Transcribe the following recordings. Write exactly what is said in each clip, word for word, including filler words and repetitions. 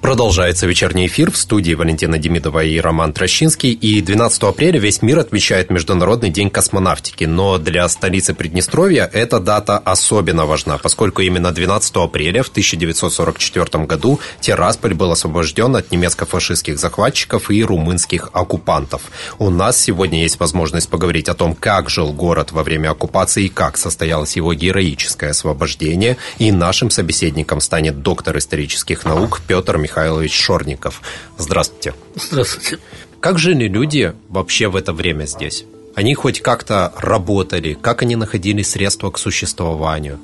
Продолжается вечерний эфир. В студии Валентина Демидова и Роман Трощинский. И двенадцатого апреля весь мир отмечает Международный день космонавтики. Но для столицы Приднестровья эта дата особенно важна, поскольку именно двенадцатого апреля в тысяча девятьсот сорок четвёртом году Тирасполь был освобожден от немецко-фашистских захватчиков и румынских оккупантов. У нас сегодня есть возможность поговорить о том, как жил город во время оккупации и как состоялось его героическое освобождение. И нашим собеседником станет доктор исторических наук Петр Михайлович Шорников. Здравствуйте. Здравствуйте. Как жили люди вообще в это время здесь? Они хоть как-то работали? Как они находили средства к существованию?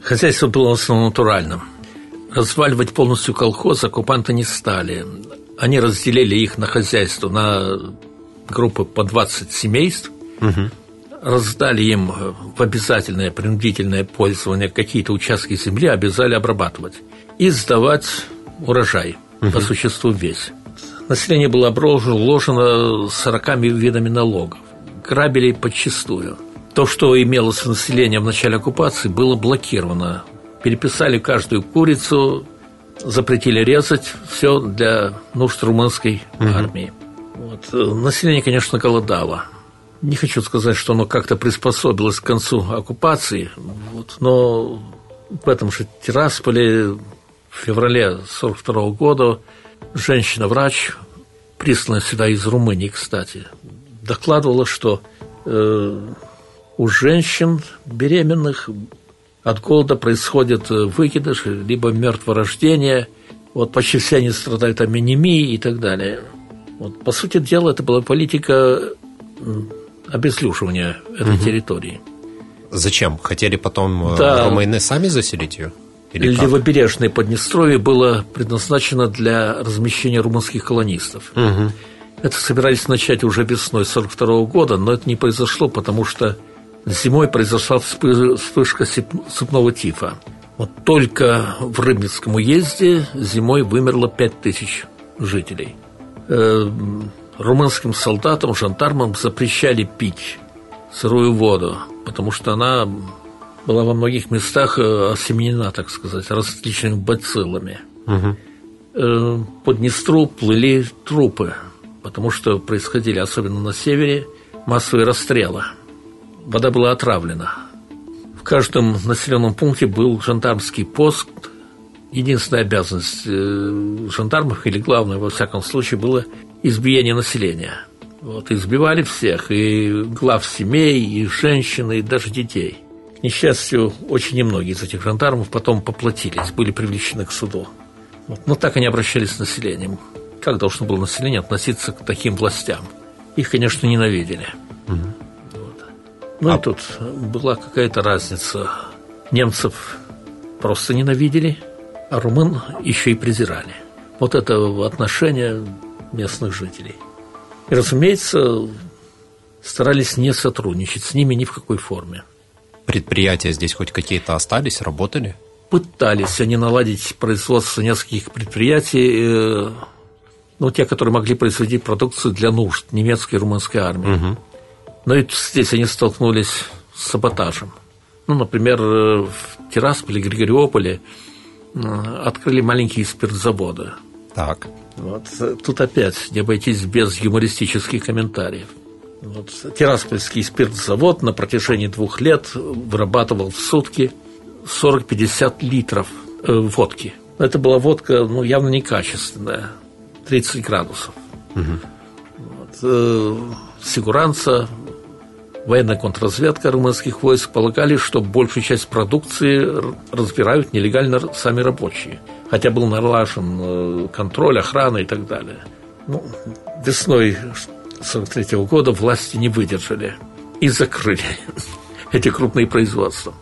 Хозяйство было в основном натуральным. Разваливать полностью колхоз оккупанты не стали. Они разделили их на хозяйство, на группы по двадцать семейств, угу. Раздали им в обязательное принудительное пользование какие-то участки земли, обязали обрабатывать и сдавать урожай, угу. по существу весь. Население было обложено сорока видами налогов. Грабили подчистую. То, что имелось в населении в начале оккупации, было блокировано. Переписали каждую курицу, запретили резать. Все для нужд румынской угу. армии. Вот. Население, конечно, голодало. Не хочу сказать, что оно как-то приспособилось к концу оккупации, вот, но в этом же Тирасполе в феврале тысяча девятьсот сорок второго года женщина-врач, присланная сюда из Румынии, кстати, докладывала, что э, у женщин беременных от голода происходит выкидыш, либо мертворождение, вот, почти все они страдают анемией и так далее. Вот, по сути дела, это была политика обезлюживания этой угу. территории. Зачем? Хотели потом да. румыны сами заселить ее? Левобережное Поднестровье было предназначено для размещения румынских колонистов. Угу. Это собирались начать уже весной сорок второго года, но это не произошло, потому что зимой произошла вспышка сыпного тифа. Вот только в Рыбницком уезде зимой вымерло пять тысяч жителей. Румынским солдатам, жандармам запрещали пить сырую воду, потому что она была во многих местах осеменена, так сказать, различными бациллами. Угу. По Днестру плыли трупы, потому что происходили, особенно на севере, массовые расстрелы. Вода была отравлена. В каждом населенном пункте был жандармский пост. Единственная обязанность жандармов, или главное, во всяком случае, было избиение населения. Вот, избивали всех, и глав семей, и женщин, и даже детей. К несчастью, очень немногие из этих жандармов потом поплатились, были привлечены к суду. Вот. Но так они обращались с населением. Как должно было население относиться к таким властям? Их, конечно, ненавидели. Угу. Вот. Ну а... и тут была какая-то разница. Немцев просто ненавидели, а румын еще и презирали. Вот это отношение местных жителей. И, разумеется, старались не сотрудничать с ними ни в какой форме. Предприятия здесь хоть какие-то остались, работали? Пытались они наладить производство нескольких предприятий, ну, те, которые могли производить продукцию для нужд немецкой и румынской армии. Угу. Но и здесь они столкнулись с саботажем. Ну, например, в Тирасполе, Григориополе открыли маленькие спиртзаводы. Так. Вот. Тут опять не обойтись без юмористических комментариев. Вот, Тираспольский спиртзавод на протяжении двух лет вырабатывал в сутки сорок-пятьдесят литров э, водки. Это была водка, ну, явно некачественная, тридцать градусов. Угу. Вот, э, сигуранца, военная контрразведка румынских войск полагали, что большую часть продукции разбирают нелегально сами рабочие, хотя был налажен контроль, охрана и так далее. Ну, весной сорок третьего года власти не выдержали и закрыли эти крупные производства.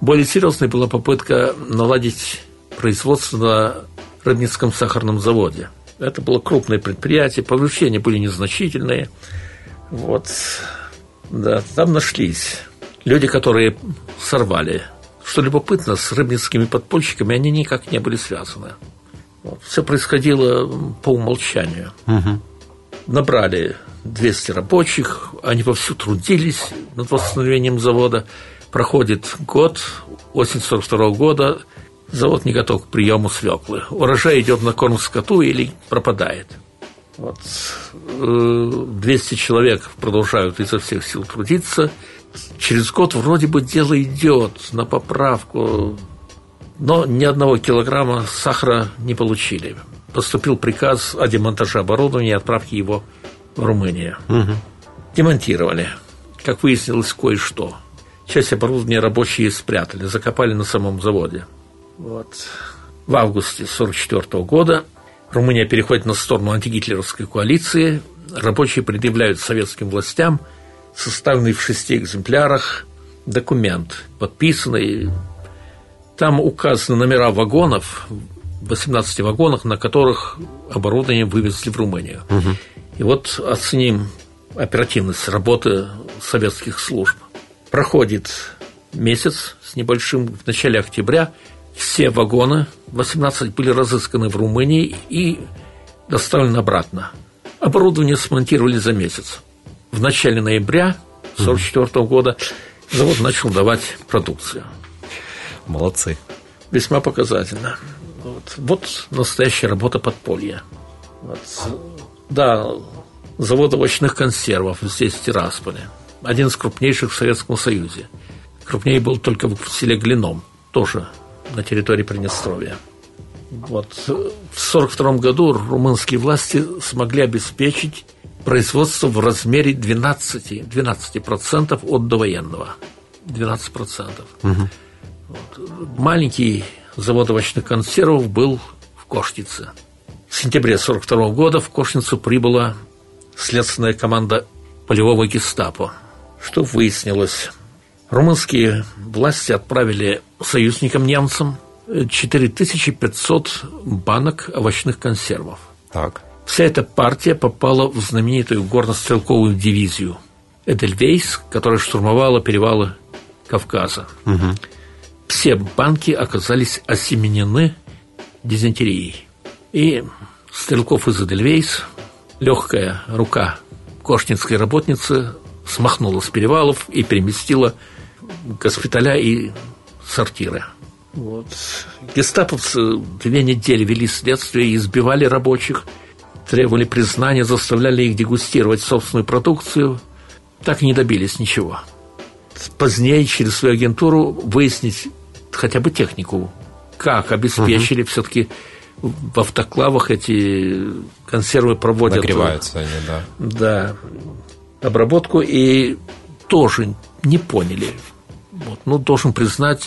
Более серьезной была попытка наладить производство на Рыбницком сахарном заводе. Это было крупное предприятие, повышения были незначительные. Вот, да, там нашлись люди, которые сорвали. Что любопытно, с рыбницкими подпольщиками они никак не были связаны. Все происходило по умолчанию. Угу. Набрали двести рабочих, они вовсю трудились над восстановлением завода. Проходит год, осень сорок второго года, завод не готов к приему свеклы. Урожай идет на корм скоту или пропадает. Вот. двести человек продолжают изо всех сил трудиться. Через год вроде бы дело идет на поправку, но ни одного килограмма сахара не получили. Поступил приказ о демонтаже оборудования и отправке его в Румынию. Угу. Демонтировали. Как выяснилось, кое-что. Часть оборудования рабочие спрятали, закопали на самом заводе. Вот. В августе сорок четвёртого года Румыния переходит на сторону антигитлеровской коалиции. Рабочие предъявляют советским властям составленный в шести экземплярах документ, подписанный. Там указаны номера вагонов, восемнадцати вагонах, на которых оборудование вывезли в Румынию. Угу. И вот оценим оперативность работы советских служб. Проходит месяц с небольшим, в начале октября все вагоны, восемнадцать, были разысканы в Румынии и доставлены обратно. Оборудование смонтировали за месяц. В начале ноября сорок четвёртого года завод начал давать продукцию. Молодцы. Весьма показательно. Вот, вот настоящая работа подполья. Вот. Да, завод овощных консервов здесь, в Тирасполе. Один из крупнейших в Советском Союзе. Крупнее был только в селе Глином, тоже на территории Приднестровья. Вот. В сорок втором году румынские власти смогли обеспечить производство в размере двенадцать процентов от довоенного. двенадцать процентов. Угу. Вот. Маленький завод овощных консервов был в Кошнице. В сентябре сорок второго года в Кошницу прибыла следственная команда полевого гестапо. Что выяснилось? Румынские власти отправили союзникам-немцам четыре тысячи пятьсот банок овощных консервов. Так. Вся эта партия попала в знаменитую горно-стрелковую дивизию «Эдельвейс», которая штурмовала перевалы Кавказа. Угу. Все банки оказались осеменены дизентерией. И стрелков из «Эдельвейс» легкая рука кошницкой работницы смахнула с перевалов и переместила госпиталя и сортиры. Вот. Гестаповцы две недели вели следствие, избивали рабочих, требовали признания, заставляли их дегустировать собственную продукцию. Так и не добились ничего. Позднее через свою агентуру выяснить хотя бы технику, как обеспечили. Угу. Все-таки в автоклавах эти консервы проводят. Нагреваются они, да. Да. Обработку, и тоже не поняли. Вот. Ну, должен признать,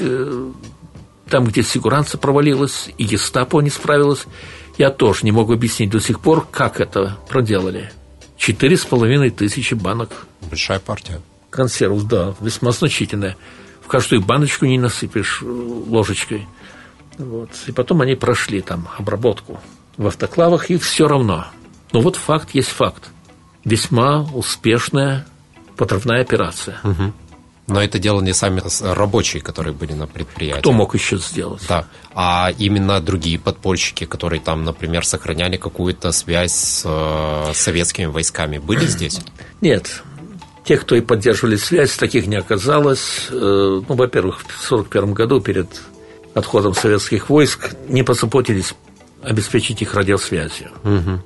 там, где сигуранца провалилась, и гестапо не справилась, я тоже не могу объяснить до сих пор, как это проделали. Четыре с половиной тысячи банок. Большая партия. Консервов, да, весьма значительная. В каждую баночку не насыпешь ложечкой. Вот. И потом они прошли там обработку в автоклавах, и все равно. Но вот факт есть факт. Весьма успешная подрывная операция. Угу. Но это делали сами рабочие, которые были на предприятии. Кто мог еще сделать? Да. А именно другие подпольщики, которые там, например, сохраняли какую-то связь с э, советскими войсками, были здесь? Нет. Те, кто и поддерживали связь, таких не оказалось. Ну, во-первых, в сорок первом году перед отходом советских войск не позаботились обеспечить их радиосвязью. Угу.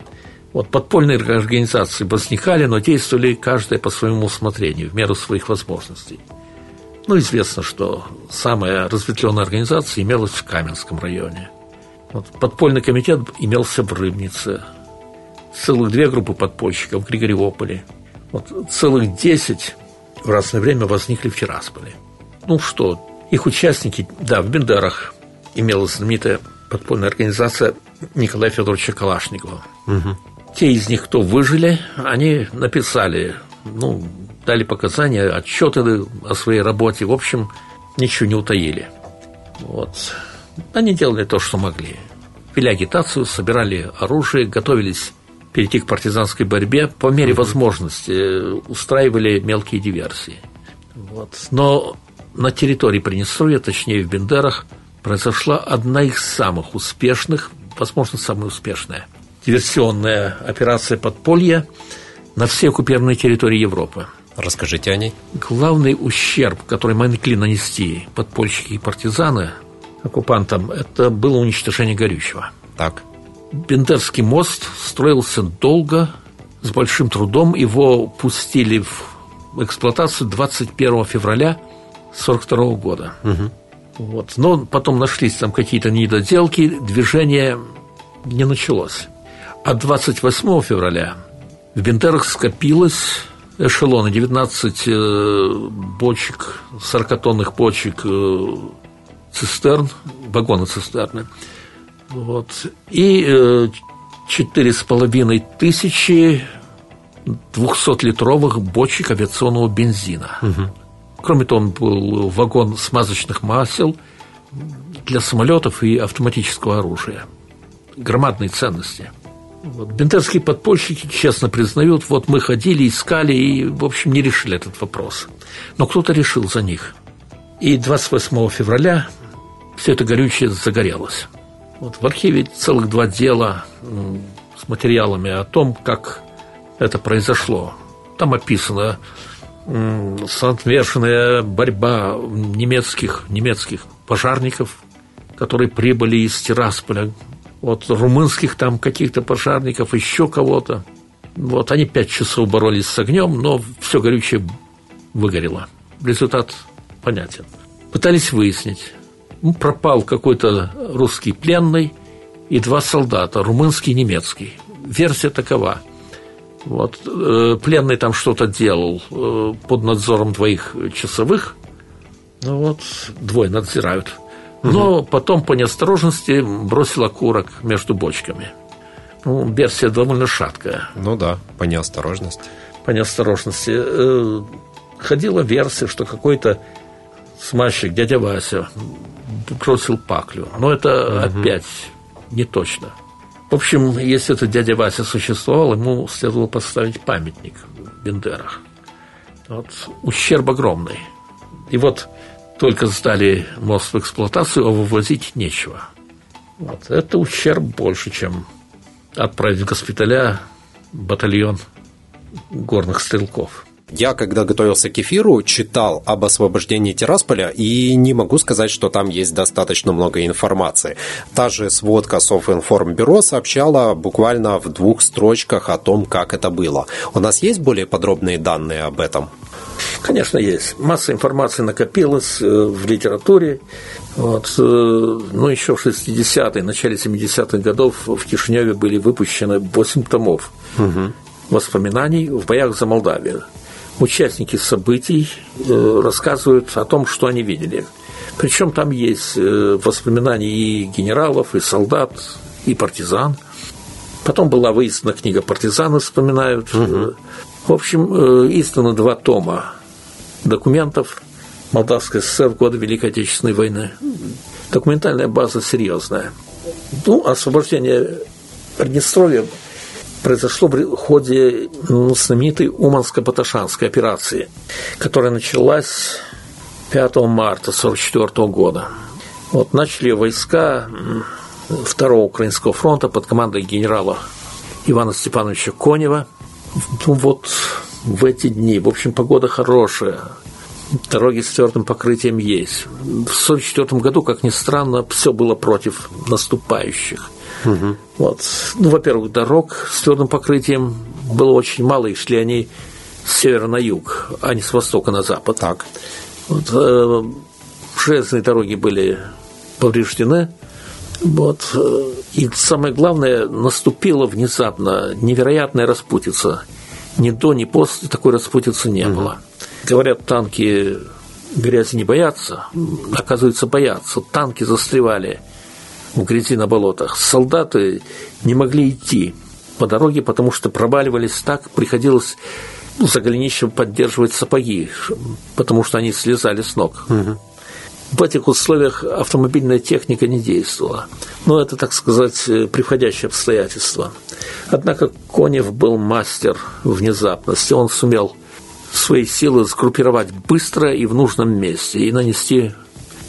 Вот подпольные организации возникали, но действовали каждая по своему усмотрению, в меру своих возможностей. Ну, известно, что самая разветвленная организация имелась в Каменском районе. Вот, подпольный комитет имелся в Рыбнице. Целых две группы подпольщиков в Григориополе. Вот, целых десять в разное время возникли в Тирасполе. Ну что, их участники, да, в Бендерах имелась знаменитая подпольная организация Николая Федоровича Калашникова. Угу. Те из них, кто выжили, они написали, ну, дали показания, отчеты о своей работе. В общем, ничего не утаили. Вот. Они делали то, что могли. Вели агитацию, собирали оружие, готовились перейти к партизанской борьбе. По мере возможности устраивали мелкие диверсии. Вот. Но на территории Приднестровья, точнее в Бендерах, произошла одна из самых успешных возможно, самая успешная диверсионная операция подполья на всей оккупированной территории Европы. Расскажите о ней. Главный ущерб, который могли нанести подпольщики и партизаны оккупантам, это было уничтожение горючего. Так. Бендерский мост строился долго, с большим трудом. Его пустили в эксплуатацию двадцать первого февраля сорок второго года. Угу. Вот. Но потом нашлись там какие-то недоделки, движение не началось. А двадцать восьмого февраля в Бендерах скопилось эшелоны, девятнадцать бочек, сорокатонных бочек, цистерн, вагоны-цистерны. Вот. И четыре с половиной тысячи двухсотлитровых бочек авиационного бензина. Угу. Кроме того, он был вагон смазочных масел для самолетов и автоматического оружия. Громадные ценности. Вот. Бендерские подпольщики честно признают, вот мы ходили, искали и, в общем, не решили этот вопрос. Но кто-то решил за них. И двадцать восьмого февраля все это горючее загорелось. Вот в архиве целых два дела с материалами о том, как это произошло. Там описана самоотверженная борьба немецких, немецких пожарников, которые прибыли из Тирасполя, от румынских там каких-то пожарников, еще кого-то. Вот они пять часов боролись с огнем, но все горючее выгорело. Результат понятен. Пытались выяснить. Пропал какой-то русский пленный и два солдата, румынский и немецкий. Версия такова. Вот, э, пленный там что-то делал э, под надзором двоих часовых. Ну вот, двое надзирают. Но угу. потом по неосторожности бросил окурок между бочками. Ну, версия довольно шаткая. Ну да, по неосторожности. По неосторожности. Э, ходила версия, что какой-то смазчик, дядя Вася, бросил паклю. Но это угу. опять не точно. В общем, если этот дядя Вася существовал, ему следовало поставить памятник в Бендерах. Вот. Ущерб огромный. И вот только сдали мост в эксплуатацию, а вывозить нечего. Вот. Это ущерб больше, чем отправить в госпиталя батальон горных стрелков. Я, когда готовился к эфиру, читал об освобождении Тирасполя и не могу сказать, что там есть достаточно много информации. Та же сводка Совинформбюро сообщала буквально в двух строчках о том, как это было. У нас есть более подробные данные об этом? Конечно, есть. Масса информации накопилась в литературе. Вот. Ну, еще в шестидесятые, начале семидесятых годов в Кишиневе были выпущены восемь томов угу. воспоминаний в боях за Молдавию. Участники событий э, рассказывают о том, что они видели. Причем там есть э, воспоминания и генералов, и солдат, и партизан. Потом была выяснена книга «Партизаны вспоминают». Угу. В общем, э, издано два тома документов Молдавской ССР в годы Великой Отечественной войны. Документальная база серьезная. Ну, освобождение Приднестровья произошло в ходе знаменитой Уманско-Ботошанской операции, которая началась пятого марта сорок четвёртого года. Вот, начали войска Второго Украинского фронта под командой генерала Ивана Степановича Конева. Ну, вот в эти дни, в общем, погода хорошая, дороги с твердым покрытием есть. В сорок четвёртом году, как ни странно, все было против наступающих. Угу. Вот. Ну, во-первых, дорог с твердым покрытием было очень мало, и шли они с севера на юг, а не с востока на запад. Так. Вот, э, железные дороги были повреждены. Вот. И самое главное, наступила внезапно невероятная распутица. Ни до, ни после такой распутицы не угу. было. Говорят, танки грязи не боятся. Оказывается, боятся. Танки застревали в грязи на болотах. Солдаты не могли идти по дороге, потому что проваливались так, приходилось за голенищем поддерживать сапоги, потому что они слезали с ног. Угу. В этих условиях автомобильная техника не действовала. Но это, так сказать, превходящее обстоятельство. Однако Конев был мастер внезапности. Он сумел свои силы сгруппировать быстро и в нужном месте и нанести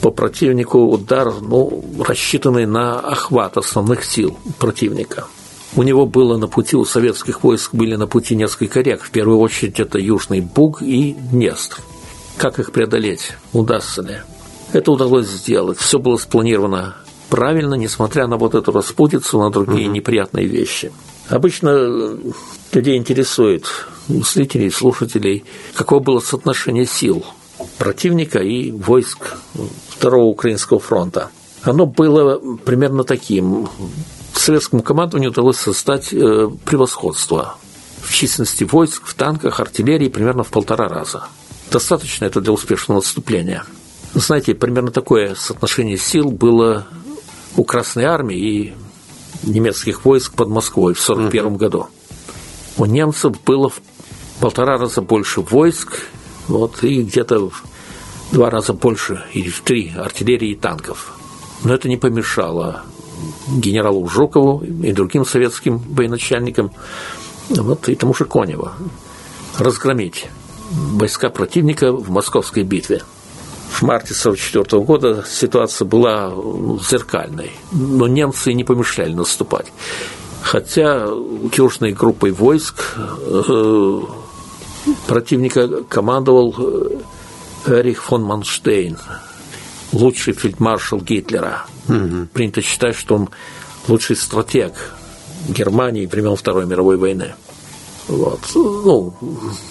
по противнику удар, ну, рассчитанный на охват основных сил противника. У него было на пути, у советских войск были на пути несколько рек. В первую очередь это Южный Буг и Днестр. Как их преодолеть? Удастся ли? Это удалось сделать. Все было спланировано правильно, несмотря на вот эту распутицу, на другие mm-hmm. неприятные вещи. Обычно людей интересует, зрителей, слушателей, каково было соотношение сил противника и войск Второго Украинского фронта. Оно было примерно таким. Советскому командованию удалось создать превосходство в численности войск, в танках, артиллерии примерно в полтора раза. Достаточно это для успешного отступления. Знаете, примерно такое соотношение сил было у Красной Армии и немецких войск под Москвой в сорок первом году. У немцев было в полтора раза больше войск, вот, и где-то в два раза больше, или в три, артиллерии и танков. Но это не помешало генералу Жукову и другим советским военачальникам, вот, и тому же Коневу, разгромить войска противника в Московской битве. В марте сорок четвёртого года ситуация была зеркальной, но немцы не помешали наступать. Хотя южной группой войск э, противника командовал Эрих фон Манштейн, лучший фельдмаршал Гитлера. Mm-hmm. Принято считать, что он лучший стратег Германии времен Второй мировой войны. Вот. Ну,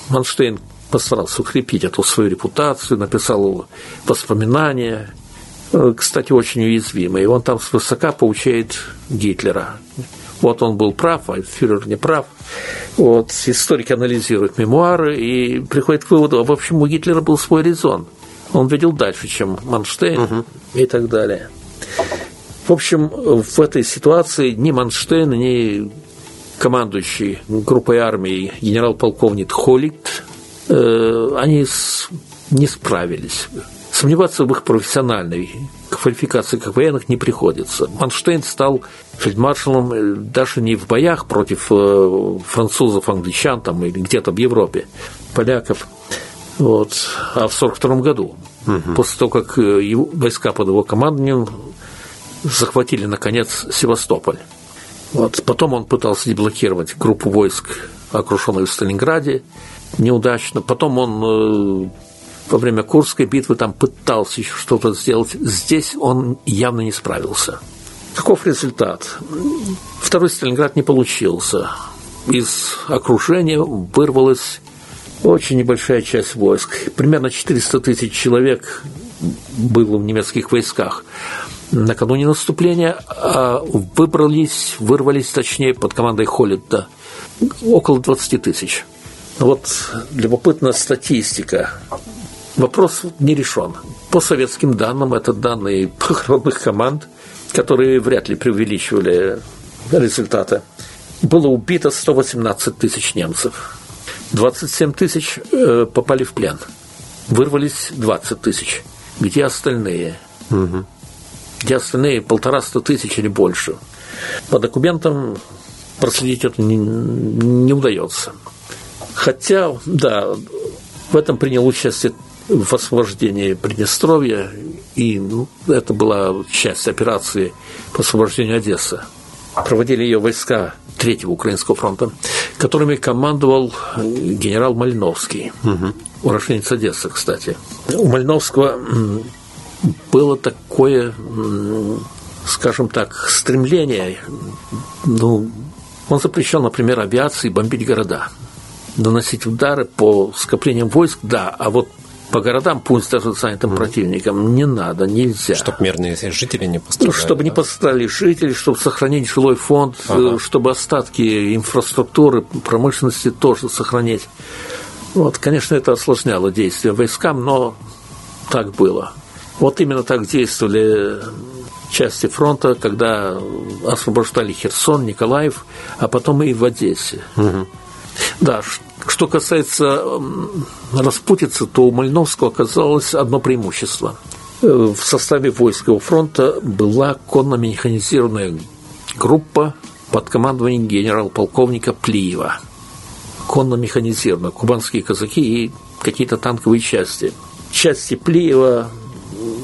Манштейн постарался укрепить эту свою репутацию, написал воспоминания, кстати, очень уязвимые. Он там свысока поучает Гитлера. Вот он был прав, а фюрер не прав. Вот. Историки анализируют мемуары и приходят к выводу, а в общем у Гитлера был свой резон. Он видел дальше, чем Манштейн угу. и так далее. В общем, в этой ситуации ни Манштейн, ни командующий группой армии генерал-полковник Холлидт, э, они с, не справились. Сомневаться в их профессиональной квалификации как военных не приходится. Манштейн стал фельдмаршалом даже не в боях против французов, англичан там, или где-то в Европе, поляков, вот, а в сорок втором году, угу. после того, как его, войска под его командованием захватили, наконец, Севастополь. Вот. Потом он пытался деблокировать группу войск, окруженную в Сталинграде, неудачно. Потом он... Во время Курской битвы там пытался еще что-то сделать. Здесь он явно не справился. Каков результат? Второй Сталинград не получился. Из окружения вырвалась очень небольшая часть войск. Примерно четыреста тысяч человек было в немецких войсках накануне наступления, а выбрались, вырвались, точнее, под командой Холлидта около двадцать тысяч. Вот любопытная статистика. Вопрос не решен. По советским данным, это данные похоронных команд, которые вряд ли преувеличивали результаты. Было убито сто восемнадцать тысяч немцев. двадцать семь тысяч попали в плен. Вырвались двадцать тысяч. Где остальные? Угу. Где остальные полтораста тысяч или больше? По документам проследить это не, не удается. Хотя, да, в этом принял участие в освобождении Приднестровья, и ну, это была часть операции по освобождению Одессы. Проводили ее войска Третьего Украинского фронта, которыми командовал генерал Малиновский, угу. уроженец Одессы, кстати. У Малиновского было такое, скажем так, стремление. Ну, он запрещал, например, авиации бомбить города, наносить удары по скоплениям войск, да, а вот по городам, пусть даже занятым mm. противником, не надо, нельзя. Чтобы мирные жители не пострадали. Ну, чтобы да? не пострадали жители, чтобы сохранить жилой фонд, ага. чтобы остатки инфраструктуры, промышленности тоже сохранить. Вот, конечно, это осложняло действия войскам, но так было. Вот именно так действовали части фронта, когда освобождали Херсон, Николаев, а потом и в Одессе. Mm-hmm. Да, что касается распутицы, то у Малиновского оказалось одно преимущество. В составе войск его фронта была конно-механизированная группа под командованием генерал-полковника Плиева. Конно-механизированная, кубанские казаки и какие-то танковые части. Части Плиева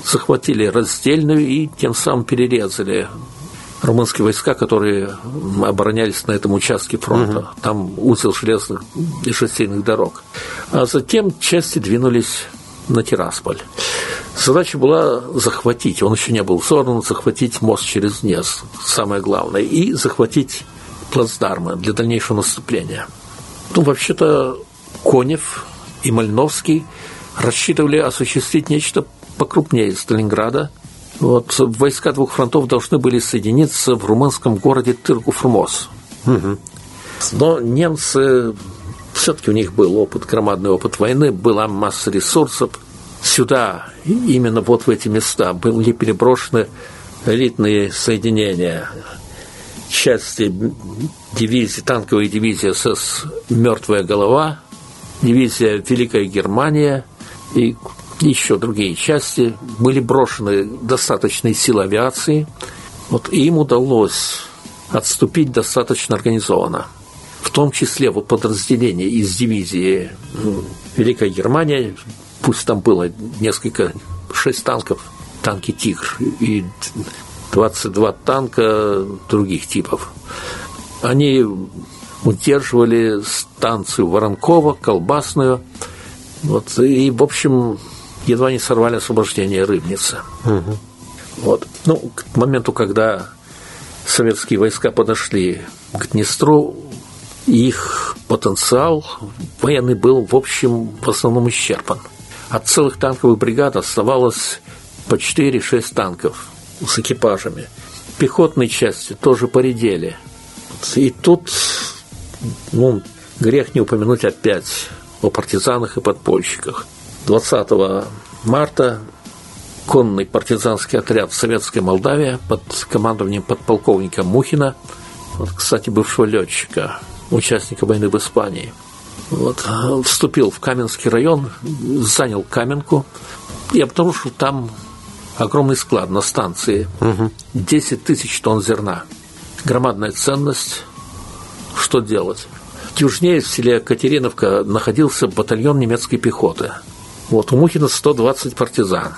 захватили Раздельную и тем самым перерезали румынские войска, которые оборонялись на этом участке фронта. Угу. Там узел железных и шоссейных дорог. А затем части двинулись на Тирасполь. Задача была захватить, он еще не был взорван, захватить мост через Днестр, самое главное, и захватить плацдармы для дальнейшего наступления. Ну, вообще-то, Конев и Малиновский рассчитывали осуществить нечто покрупнее Сталинграда. Вот, войска двух фронтов должны были соединиться в румынском городе Тиргу-Фрумос. Угу. Но немцы, все-таки у них был опыт, громадный опыт войны, была масса ресурсов. Сюда, именно вот в эти места, были переброшены элитные соединения, части дивизии, танковой дивизии СС «Мёртвая голова», дивизия «Великая Германия» и еще другие части. Были брошены достаточные силы авиации, вот, и им удалось отступить достаточно организованно, в том числе вот подразделение из дивизии «Великая Германия», пусть там было несколько, шесть танков, танки «Тигр» и двадцать два танка других типов. Они удерживали станцию Воронкова, Колбасную, вот, и, в общем, едва не сорвали освобождение Рыбницы. Угу. Вот. Ну, к моменту, когда советские войска подошли к Днестру, их потенциал военный был, в общем, в основном исчерпан. От целых танковых бригад оставалось по четыре-шесть танков с экипажами. Пехотные части тоже поредели. И тут, ну, грех не упомянуть опять о партизанах и подпольщиках. двадцатого марта конный партизанский отряд «Советская Молдавия» под командованием подполковника Мухина, вот, кстати, бывшего летчика, участника войны в Испании, вот, вступил в Каменский район, занял Каменку и обнаружил там огромный склад на станции. Угу. десять тысяч тонн зерна. Громадная ценность. Что делать? Южнее, в селе Катериновка, находился батальон немецкой пехоты. Вот, у Мухина сто двадцать партизан.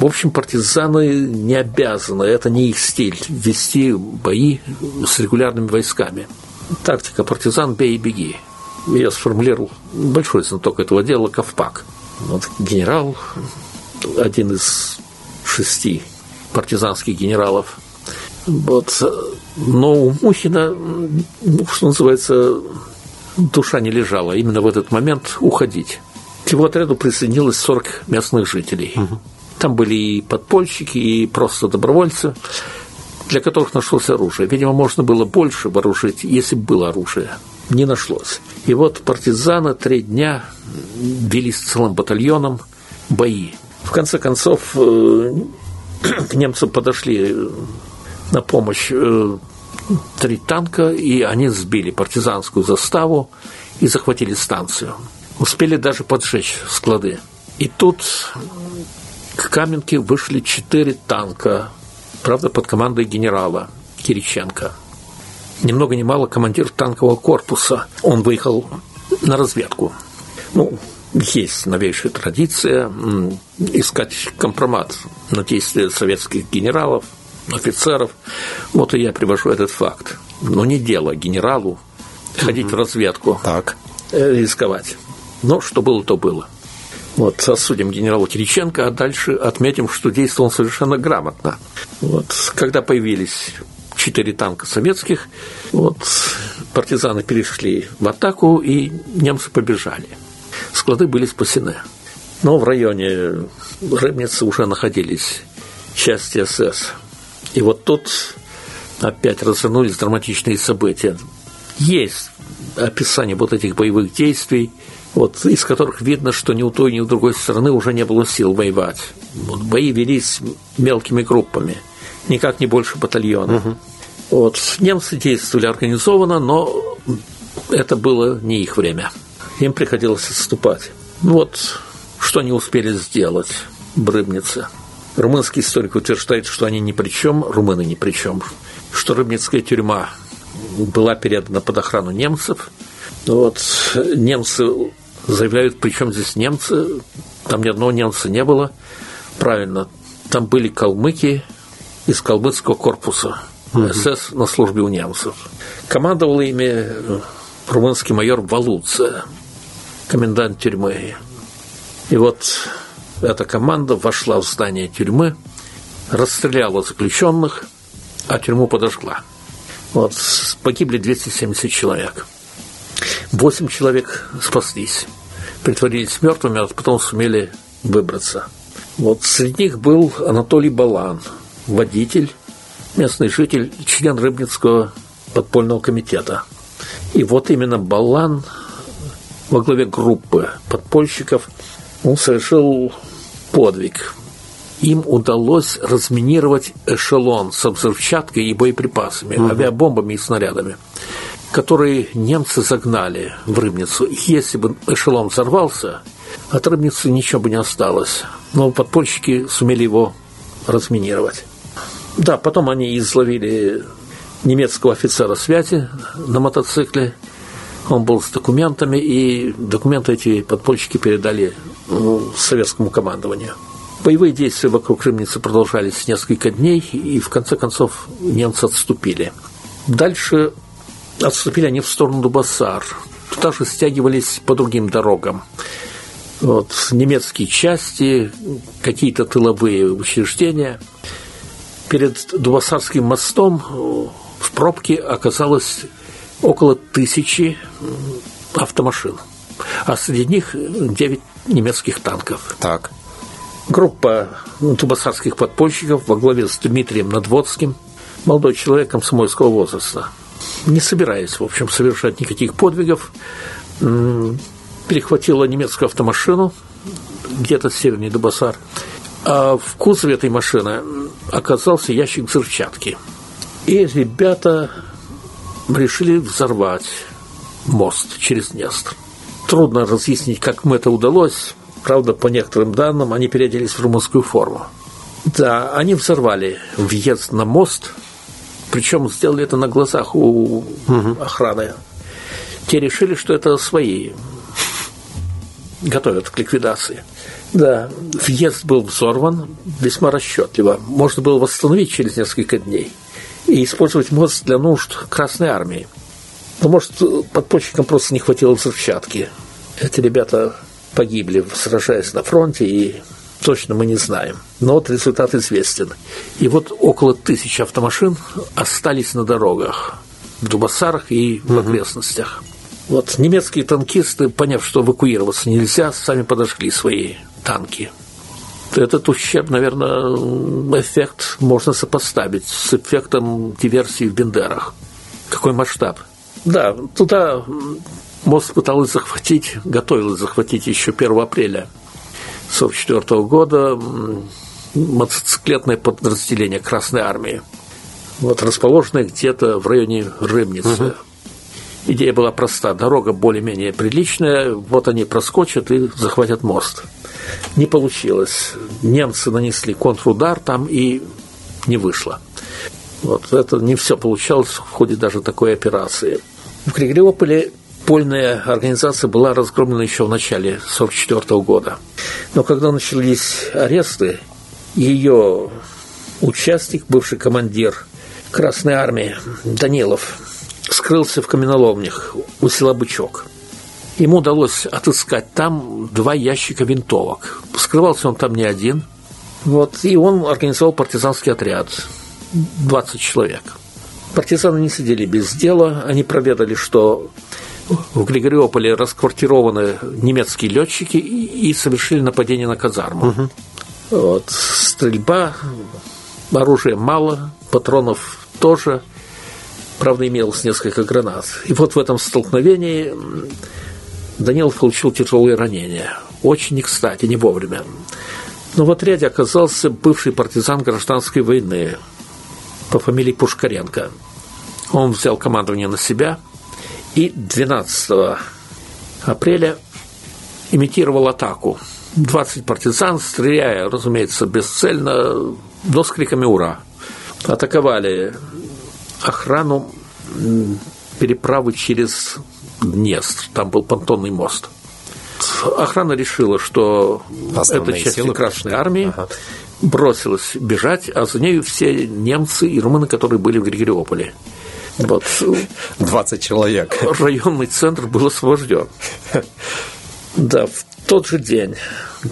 В общем, партизаны не обязаны, это не их стиль, вести бои с регулярными войсками. Тактика партизан «бей и беги». Я сформулировал большой знаток этого дела Ковпак. Вот, генерал, один из шести партизанских генералов. Вот. Но у Мухина, что называется, душа не лежала именно в этот момент уходить. К его отряду присоединилось сорок местных жителей. Угу. Там были и подпольщики, и просто добровольцы, для которых нашлось оружие. Видимо, можно было больше вооружить, если бы было оружие. Не нашлось. И вот партизаны три дня вели с целым батальоном бои. В конце концов, к немцам подошли на помощь три танка, и они сбили партизанскую заставу и захватили станцию. Успели даже поджечь склады. И тут к Каменке вышли четыре танка, правда, под командой генерала Кириченко. Ни много ни мало командир танкового корпуса. Он выехал на разведку. Ну, есть новейшая традиция искать компромат на действия советских генералов, офицеров. Вот и я привожу этот факт. Но не дело генералу ходить в разведку, так рисковать. Но что было, то было. Вот, осудим генерала Кириченко, а дальше отметим, что действовал он совершенно грамотно. Вот, когда появились четыре танка советских, вот, партизаны перешли в атаку, и немцы побежали. Склады были спасены. Но в районе Рыбницы уже находились части СС. И вот тут опять развернулись драматичные события. Есть описание вот этих боевых действий, вот, из которых видно, что ни у той, ни у другой стороны уже не было сил воевать. Вот, бои велись мелкими группами, никак не больше батальона. Угу. Вот, немцы действовали организованно, но это было не их время. Им приходилось отступать. Вот что они успели сделать в Рыбнице. Румынский историк утверждает, что они ни при чем, румыны ни при чем, что рыбницкая тюрьма была передана под охрану немцев. Вот, немцы заявляют, причем здесь немцы, там ни одного немца не было. правильно, там были калмыки из калмыцкого корпуса СС на службе у немцев. Командовал ими румынский майор Валуца, комендант тюрьмы. И вот эта команда вошла в здание тюрьмы, расстреляла заключенных, а тюрьму подожгла. Вот, погибли двести семьдесят человек. Восемь человек спаслись, притворились мертвыми, а потом сумели выбраться. Вот, среди них был Анатолий Балан, водитель, местный житель, член Рыбницкого подпольного комитета. И вот именно Балан во главе группы подпольщиков, он совершил подвиг. Им удалось разминировать эшелон со взрывчаткой и боеприпасами, угу. авиабомбами и снарядами, которые немцы загнали в Рыбницу. Если бы эшелон взорвался, от Рыбницы ничего бы не осталось. Но подпольщики сумели его разминировать. Да, потом они изловили немецкого офицера связи на мотоцикле. Он был с документами, и документы эти подпольщики передали советскому командованию. Боевые действия вокруг Рыбницы продолжались несколько дней, и в конце концов немцы отступили. Дальше отступили они в сторону Дубоссар. Туда же стягивались по другим дорогам. Вот, немецкие части, какие-то тыловые учреждения. Перед Дубоссарским мостом в пробке оказалось около тысячи автомашин, а среди них девять немецких танков. Так. Группа дубоссарских подпольщиков во главе с Дмитрием Надводским, молодой человек комсомольского возраста, не собираясь, в общем, совершать никаких подвигов, перехватила немецкую автомашину где-то в севернее Дубоссар, а в кузове этой машины оказался ящик взрывчатки. И ребята решили взорвать мост через Днестр. Трудно разъяснить, как им это удалось. Правда, по некоторым данным, они переоделись в румынскую форму. Да, они взорвали въезд на мост, причем сделали это на глазах у охраны. Те решили, что это свои, готовят к ликвидации. Да, въезд был взорван весьма расчетливо. Можно было восстановить через несколько дней и использовать мост для нужд Красной Армии. Но, может, подпольщикам просто не хватило взрывчатки. Эти ребята погибли, сражаясь на фронте, и точно мы не знаем. Но вот результат известен. И вот около тысячи автомашин остались на дорогах в Дубоссарах и в окрестностях. Вот немецкие танкисты, поняв, что эвакуироваться нельзя, сами подожгли свои танки. Этот ущерб, наверное, эффект можно сопоставить с эффектом диверсии в Бендерах. Какой масштаб? Да, туда мост пыталось захватить, готовилось захватить еще первого апреля сорок четвёртого года мотоциклетное подразделение Красной Армии, вот, расположенное где-то в районе Рыбницы. Угу. Идея была проста: дорога более-менее приличная, вот они проскочат и захватят мост. Не получилось. Немцы нанесли контрудар там, и не вышло. Вот это не все получалось в ходе даже такой операции. В Григориополе подпольная организация была разгромлена еще в начале сорок четвёртого года. Но когда начались аресты, ее участник, бывший командир Красной Армии Данилов, скрылся в каменоломнях у села Бычок. Ему удалось отыскать там два ящика винтовок. Скрывался он там не один. Вот, и он организовал партизанский отряд. двадцать человек. Партизаны не сидели без дела. Они проведали, что в Григориополе расквартированы немецкие летчики и, и совершили нападение на казарму. Угу. Вот, стрельба, оружия мало, патронов тоже. Правда, имелось несколько гранат. И вот в этом столкновении Данилов получил тяжелые ранения. Очень не кстати, не вовремя. Но в отряде оказался бывший партизан гражданской войны по фамилии Пушкаренко. Он взял командование на себя и двенадцатого апреля имитировал атаку. двадцать партизан, стреляя, разумеется, бесцельно, но с криками «Ура!», атаковали охрану переправы через Днестр. Там был понтонный мост. охрана решила, что это часть Красной Армии, ага. бросилась бежать, а за нею все немцы и румыны, которые были в Григориополе. Вот. двадцать человек. Районный центр был освобожден. Да, в тот же день,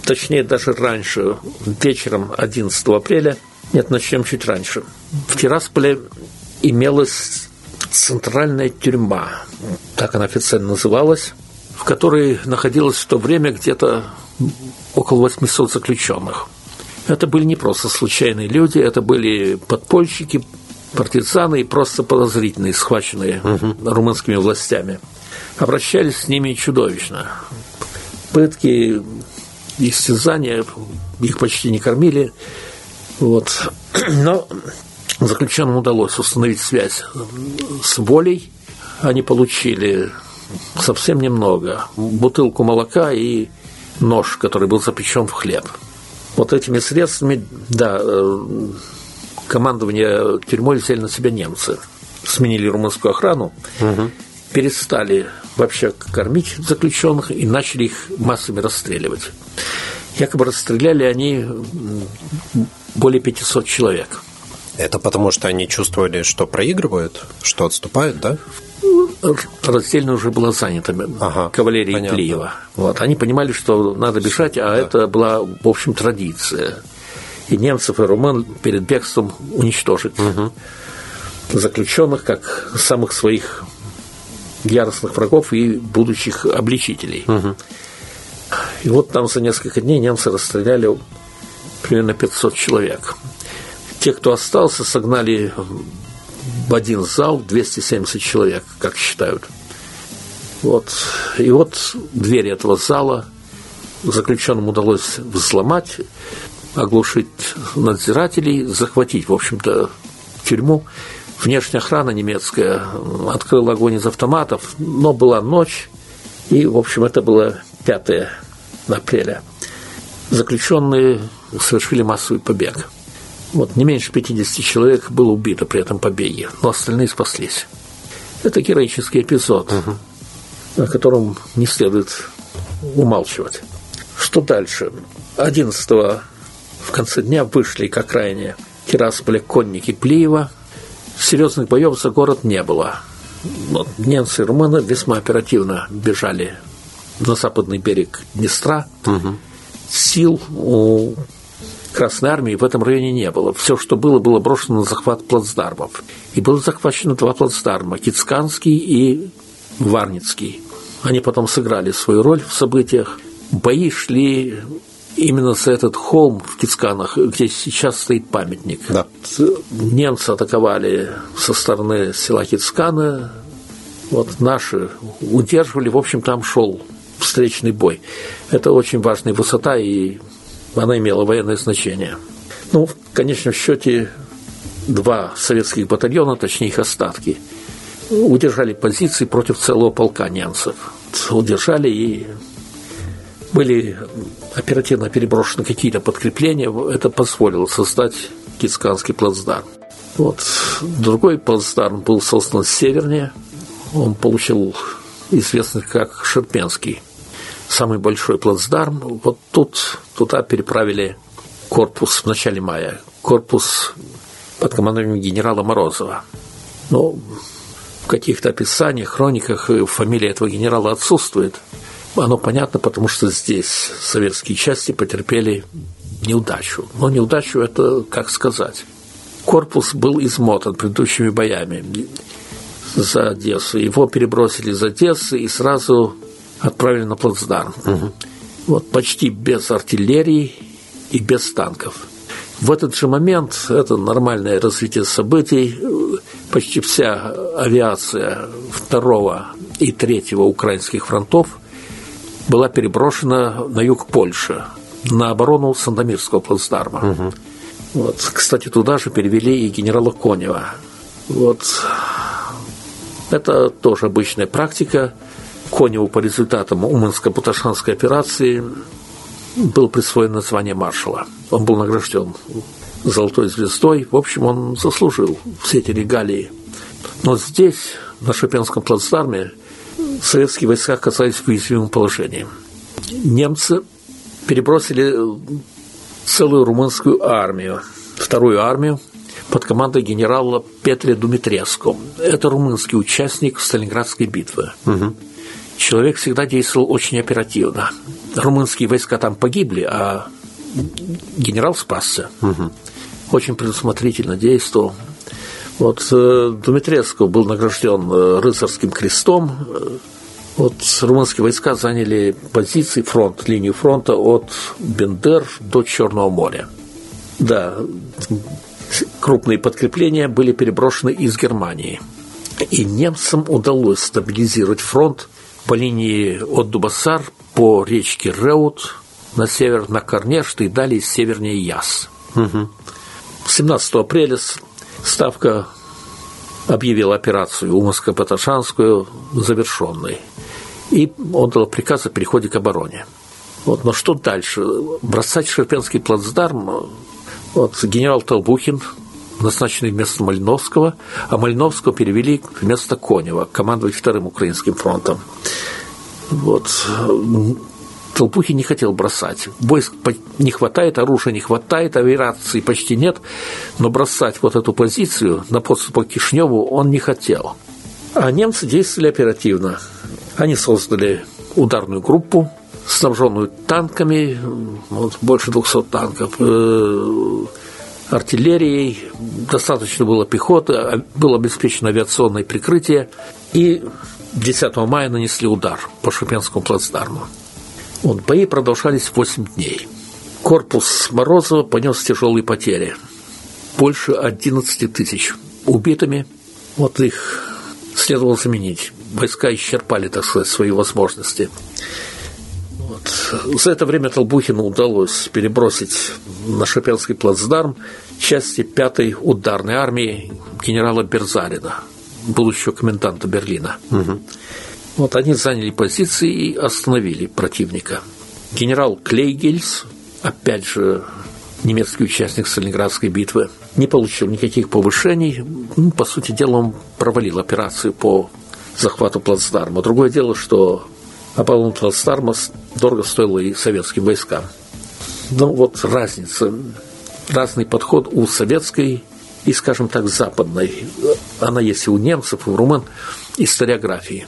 точнее, даже раньше, вечером одиннадцатого апреля, нет, начнем чуть раньше, в Тирасполе имелась центральная тюрьма, так она официально называлась, в которой находилось в то время где-то около восьмисот заключенных. Это были не просто случайные люди, это были подпольщики, партизаны и просто подозрительные, схваченные угу. румынскими властями. Обращались с ними чудовищно. Пытки, истязания, их почти не кормили. Вот. Но заключенным удалось установить связь с волей. Они получили совсем немного. Бутылку молока и нож, который был запечен в хлеб. Вот этими средствами, да, командование тюрьмой взяли на себя немцы. Сменили румынскую охрану, угу. перестали вообще кормить заключенных и начали их массами расстреливать. Якобы расстреляли они более пятисот человек. Это потому, что они чувствовали, что проигрывают, что отступают, да? Раздельная уже была занята ага, кавалерией понятно. Плиева. Вот. Они понимали, что надо бежать, а да. это была, в общем, традиция. И немцев, и румын перед бегством уничтожить угу. заключенных как самых своих яростных врагов и будущих обличителей. Угу. И вот там за несколько дней немцы расстреляли примерно пятьсот человек. Те, кто остался, согнали в один зал двести семьдесят человек, как считают. Вот. И вот двери этого зала заключенным удалось взломать, оглушить надзирателей, захватить, в общем-то, тюрьму. Внешняя охрана немецкая открыла огонь из автоматов, но была ночь, и, в общем, это было пятого апреля. Заключенные совершили массовый побег. Вот, не меньше пятидесяти человек было убито при этом побеге, но остальные спаслись. Это героический эпизод, угу. о котором не следует умалчивать. Что дальше? одиннадцатого в конце дня вышли к окраине Тирасполя конники Плиева. Серьезных боев за город не было. Но немцы и румыны весьма оперативно бежали на западный берег Днестра. Угу. Сил у Красной армии в этом районе не было. Все, что было, было брошено на захват плацдармов. И было захвачено два плацдарма – Кицканский и Варницкий. Они потом сыграли свою роль в событиях. Бои шли именно за этот холм в Кицканах, где сейчас стоит памятник. Да. Немцы атаковали со стороны села Кицканы. Вот наши удерживали. В общем, там шел встречный бой. Это очень важная высота, и она имела военное значение. Ну, в конечном счете, два советских батальона, точнее их остатки, удержали позиции против целого полка немцев. Удержали и были оперативно переброшены какие-то подкрепления. Это позволило создать Кицканский плацдарм. Вот. Другой плацдарм был создан севернее. Он получил известность как Шерпенский. Самый большой плацдарм. Вот тут, туда переправили корпус в начале мая. Корпус под командованием генерала Морозова. Ну, в каких-то описаниях, хрониках фамилия этого генерала отсутствует. Оно понятно, потому что здесь советские части потерпели неудачу. Но неудачу – это, как сказать, корпус был измотан предыдущими боями за Одессу. Его перебросили из Одессы и сразу отправили на плацдарм. Угу. Вот, почти без артиллерии и без танков. В этот же момент, это нормальное развитие событий, почти вся авиация второго и третьего украинских фронтов была переброшена на юг Польши, на оборону Сандомирского плацдарма. Угу. Вот, кстати, туда же перевели и генерала Конева. Вот. Это тоже обычная практика. Коневу по результатам Уманско-Ботошанской операции было присвоено звание маршала. Он был награжден золотой звездой. В общем, он заслужил все эти регалии. Но здесь, на Шерпенском плацдарме, советские войска оказались в уязвимом положении. немцы перебросили целую румынскую армию, вторую армию под командой генерала Петре Думитреску. Это румынский участник Сталинградской битвы. Угу. Человек всегда действовал очень оперативно. Румынские войска там погибли, а генерал спасся. Угу. Очень предусмотрительно действовал. Вот Думитреску был награжден рыцарским крестом. Вот румынские войска заняли позиции, фронт, линию фронта от Бендер до Черного моря. Да, крупные подкрепления были переброшены из Германии. И немцам удалось стабилизировать фронт по линии от Дубоссар по речке Реут на север, на Корнешт и далее севернее Яс. Угу. семнадцатого апреля Ставка объявила операцию Уманско-Ботошанскую завершенной и отдала приказ о переходе к обороне. Вот, но что дальше? Бросать Шерпенский плацдарм? Вот, генерал Толбухин, назначенный вместо Малиновского, а Малиновского перевели вместо Конева, командовать Вторым Украинским фронтом. Вот. Толбухин не хотел бросать. Войск не хватает, оружия не хватает, авиации почти нет, но бросать вот эту позицию на подступах к Кишиневу он не хотел. А немцы действовали оперативно. Они создали ударную группу, снабженную танками, вот, больше двухсот танков, э, артиллерией, достаточно было пехоты, было обеспечено авиационное прикрытие, и десятого мая нанесли удар по Шерпенскому плацдарму. Вот, бои продолжались восемь дней. Корпус Морозова понес тяжелые потери, больше одиннадцати тысяч убитыми. Вот их следовало заменить. Войска исчерпали, так сказать, свои возможности. Вот. За это время Толбухину удалось перебросить на Шерпенский плацдарм части пятой ударной армии генерала Берзарина, будущего коменданта Берлина. Угу. Вот они заняли позиции и остановили противника. Генерал Клейгельс, опять же немецкий участник Сталинградской битвы, не получил никаких повышений. Ну, по сути дела, он провалил операцию по захвату плацдарма. Другое дело, что оборона плацдарма дорого стоила и советским войскам. Ну вот разница, разный подход у советской и, скажем так, западной. Она есть и у немцев, и у румын, историографии.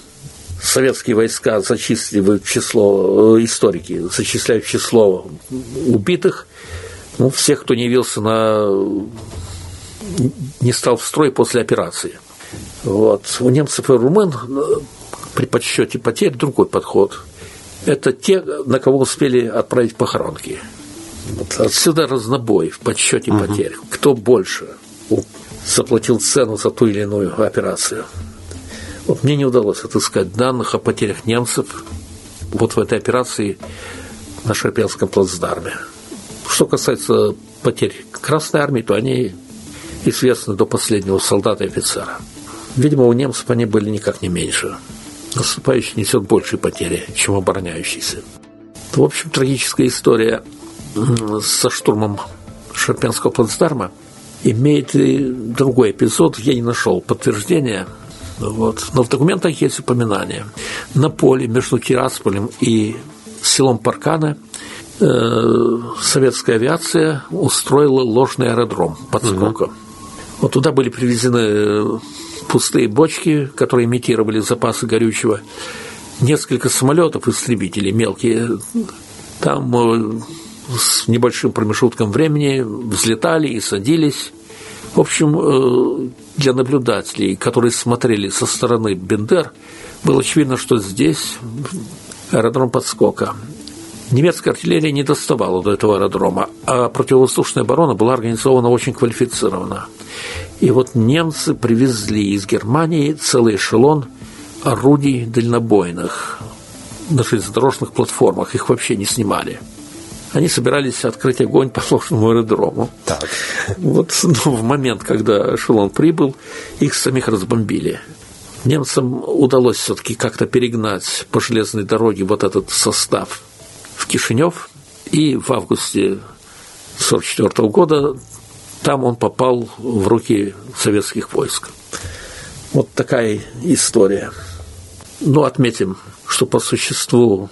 Советские войска зачисливают в число, историки зачисляют в число убитых, ну, всех, кто не явился на, не стал в строй после операции. Вот. У немцев и румын при подсчете потерь другой подход. Это те, на кого успели отправить похоронки. Вот. Отсюда разнобой в подсчете угу. потерь. Кто больше заплатил цену за ту или иную операцию. Вот мне не удалось отыскать данных о потерях немцев вот в этой операции на Шерпенском плацдарме. Что касается потерь Красной армии, то они известны до последнего солдата и офицера. Видимо, у немцев они были никак не меньше. Наступающий несет большие потери, чем обороняющийся. В общем, трагическая история со штурмом Шерпенского плацдарма имеет и другой эпизод. Я не нашел подтверждения. Вот. Но в документах есть упоминание. На поле между Тирасполем и селом Паркана э, советская авиация устроила ложный аэродром под скоком. Угу. Вот туда были привезены пустые бочки, которые имитировали запасы горючего, несколько самолетов истребителей мелкие, там э, с небольшим промежутком времени взлетали и садились. В общем, для наблюдателей, которые смотрели со стороны Бендер, было очевидно, что здесь аэродром подскока. Немецкая артиллерия не доставала до этого аэродрома, а противовоздушная оборона была организована очень квалифицированно. И вот немцы привезли из Германии целый эшелон орудий дальнобойных на железнодорожных платформах, их вообще не снимали. Они собирались открыть огонь по ложному аэродрому. Так. Вот, ну, в момент, когда эшелон прибыл, их самих разбомбили. Немцам удалось все-таки как-то перегнать по железной дороге вот этот состав в Кишинев, и в августе сорок четвёртого года там он попал в руки советских войск. Вот такая история. Но отметим, что по существу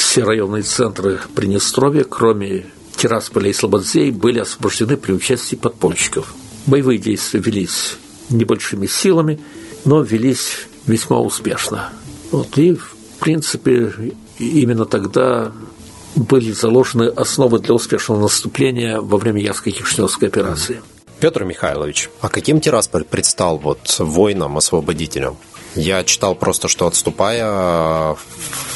все районные центры Приднестровья, кроме Тирасполя и Слободзей, были освобождены при участии подпольщиков. Боевые действия велись небольшими силами, но велись весьма успешно. Вот, и, в принципе, именно тогда были заложены основы для успешного наступления во время Ярско-Кишиневской операции. Петр Михайлович, а каким Тирасполь предстал вот воинам-освободителям? Я читал просто, что, отступая,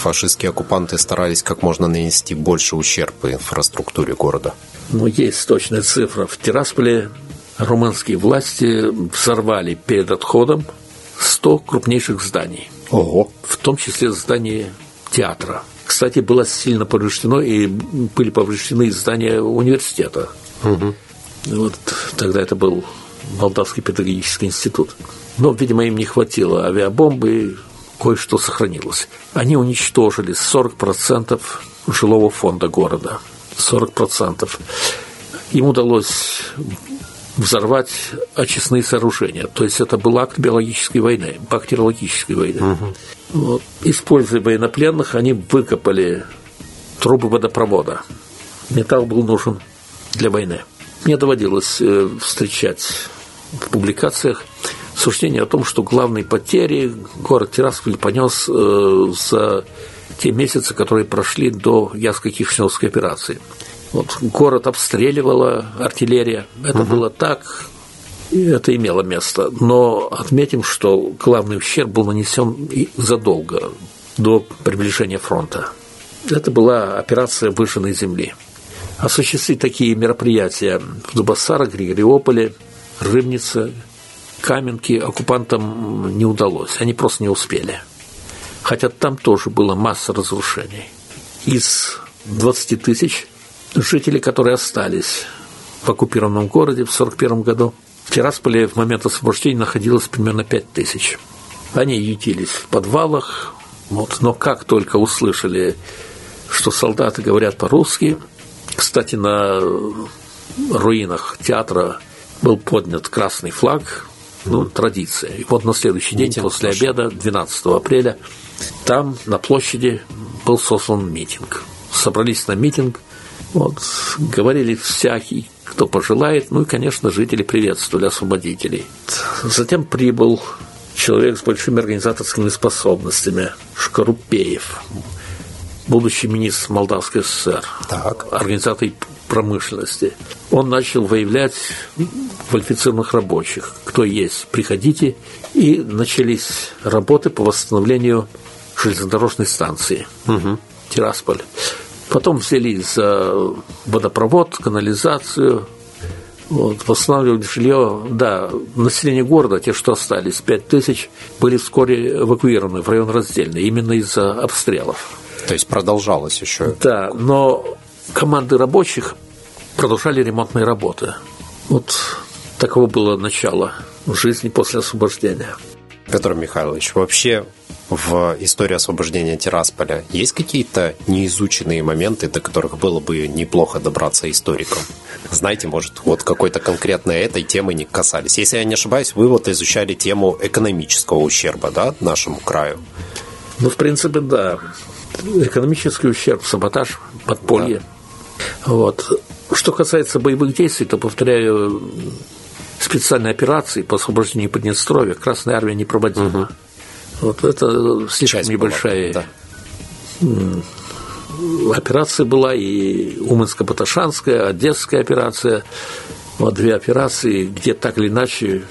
фашистские оккупанты старались как можно нанести больше ущерба инфраструктуре города. Ну, есть точная цифра. В Тирасполе румынские власти взорвали перед отходом сто крупнейших зданий. Ого! В том числе здание театра. Кстати, было сильно повреждено, и были повреждены здания университета. Угу. Вот тогда это был Молдавский педагогический институт. Но, видимо, им не хватило авиабомбы, кое-что сохранилось. Они уничтожили сорок процентов жилого фонда города. сорок процентов. Им удалось взорвать очистные сооружения. То есть это был акт биологической войны, бактериологической войны. Угу. Вот. Используя военнопленных, они выкопали трубы водопровода. Металл был нужен для войны. Мне доводилось встречать в публикациях суждение о том, что главные потери город Тирасполь понес за те месяцы, которые прошли до Яско-Кишиневской операции. Вот, город обстреливала артиллерия. Это угу. было так, и это имело место. Но отметим, что главный ущерб был нанесен задолго до приближения фронта. Это была операция выжженной земли. Осуществить такие мероприятия в Дубоссарах, Григориополе, Рыбнице, Каменке оккупантам не удалось, они просто не успели. Хотя там тоже была масса разрушений. Из двадцати тысяч жителей, которые остались в оккупированном городе в сорок первом году, в Тирасполе в момент освобождения находилось примерно пять тысяч. Они ютились в подвалах, вот, но как только услышали, что солдаты говорят по-русски. Кстати, на руинах театра был поднят красный флаг, ну, традиция. И вот на следующий день, митинг после обеда, двенадцатого апреля, там на площади был сослан митинг. Собрались на митинг, вот, говорили всякий, кто пожелает, ну и, конечно, жители приветствовали освободителей. Затем прибыл человек с большими организаторскими способностями, Шкарупеев, будущий министр Молдавской ССР, так. организатор промышленности. Он начал выявлять квалифицированных рабочих. Кто есть, приходите. И начались работы по восстановлению железнодорожной станции угу. Тирасполь. Потом взялись за водопровод, канализацию, вот, восстанавливали жилье. Да, население города, те, что остались, пять тысяч, были вскоре эвакуированы в район Раздельный именно из-за обстрелов. То есть продолжалось еще. Да, но команды рабочих продолжали ремонтные работы. Вот таково было начало жизни после освобождения. Петр Михайлович, вообще в истории освобождения Тирасполя есть какие-то неизученные моменты, до которых было бы неплохо добраться историкам? Знаете, может, вот какой-то конкретно этой темы не касались. Если я не ошибаюсь, вы вот изучали тему экономического ущерба, да, нашему краю? Ну, в принципе, да. Экономический ущерб, саботаж, подполье. Да. Вот. Что касается боевых действий, то, повторяю, специальные операции по освобождению Приднестровья Красная армия не проводила. Угу. Вот это слишком часть небольшая была, да. операция была, и Уманско-Ботошанская, Одесская операция. Вот две операции, где так или иначе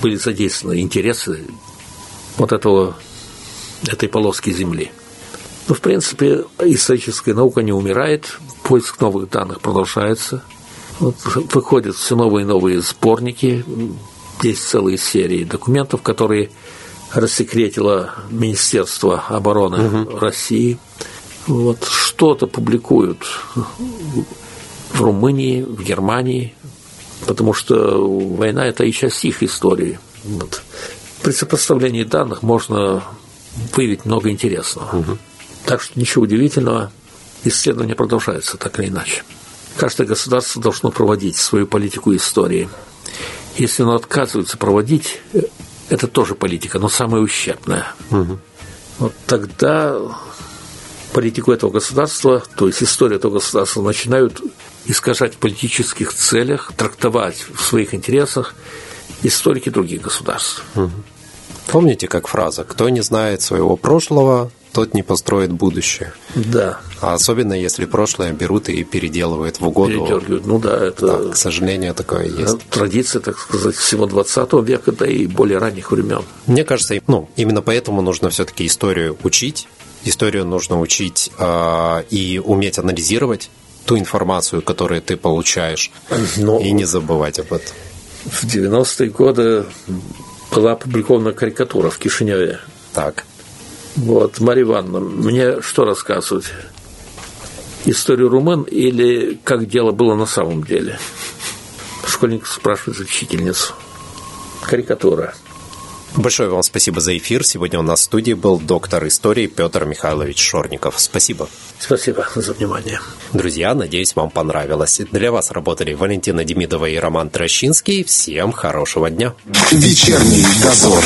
были задействованы интересы вот этого, этой полоски земли. Ну, в принципе, историческая наука не умирает, поиск новых данных продолжается. Вот, выходят все новые и новые сборники, есть целые серии документов, которые рассекретило Министерство обороны угу. России. Вот, что-то публикуют в Румынии, в Германии, потому что война – это и часть их истории. Вот. При сопоставлении данных можно выявить много интересного. Угу. Так что ничего удивительного, исследование продолжается так или иначе. Каждое государство должно проводить свою политику истории. Если оно отказывается проводить, это тоже политика, но самая ущербная. Угу. Вот тогда политику этого государства, то есть историю этого государства, начинают искажать в политических целях, трактовать в своих интересах историки других государств. Угу. Помните, как фраза «кто не знает своего прошлого, тот не построит будущее». Да. А особенно, если прошлое берут и переделывают в угоду. Ну да, это... Да, к сожалению, такое есть. Традиция, так сказать, всего двадцатого века, да и более ранних времен. Мне кажется, ну, именно поэтому нужно все-таки историю учить. Историю нужно учить э, и уметь анализировать ту информацию, которую ты получаешь, но... и не забывать об этом. В девяностые годы была опубликована карикатура в Кишиневе. Так. Вот, Мария Ивановна, мне что рассказывать? Историю румын или как дело было на самом деле? Школьник спрашивает учительницу. Карикатура. Большое вам спасибо за эфир. Сегодня у нас в студии был доктор истории Петр Михайлович Шорников. Спасибо. Спасибо за внимание. Друзья, надеюсь, вам понравилось. Для вас работали Валентина Демидова и Роман Трощинский. Всем хорошего дня. Вечерний дозор.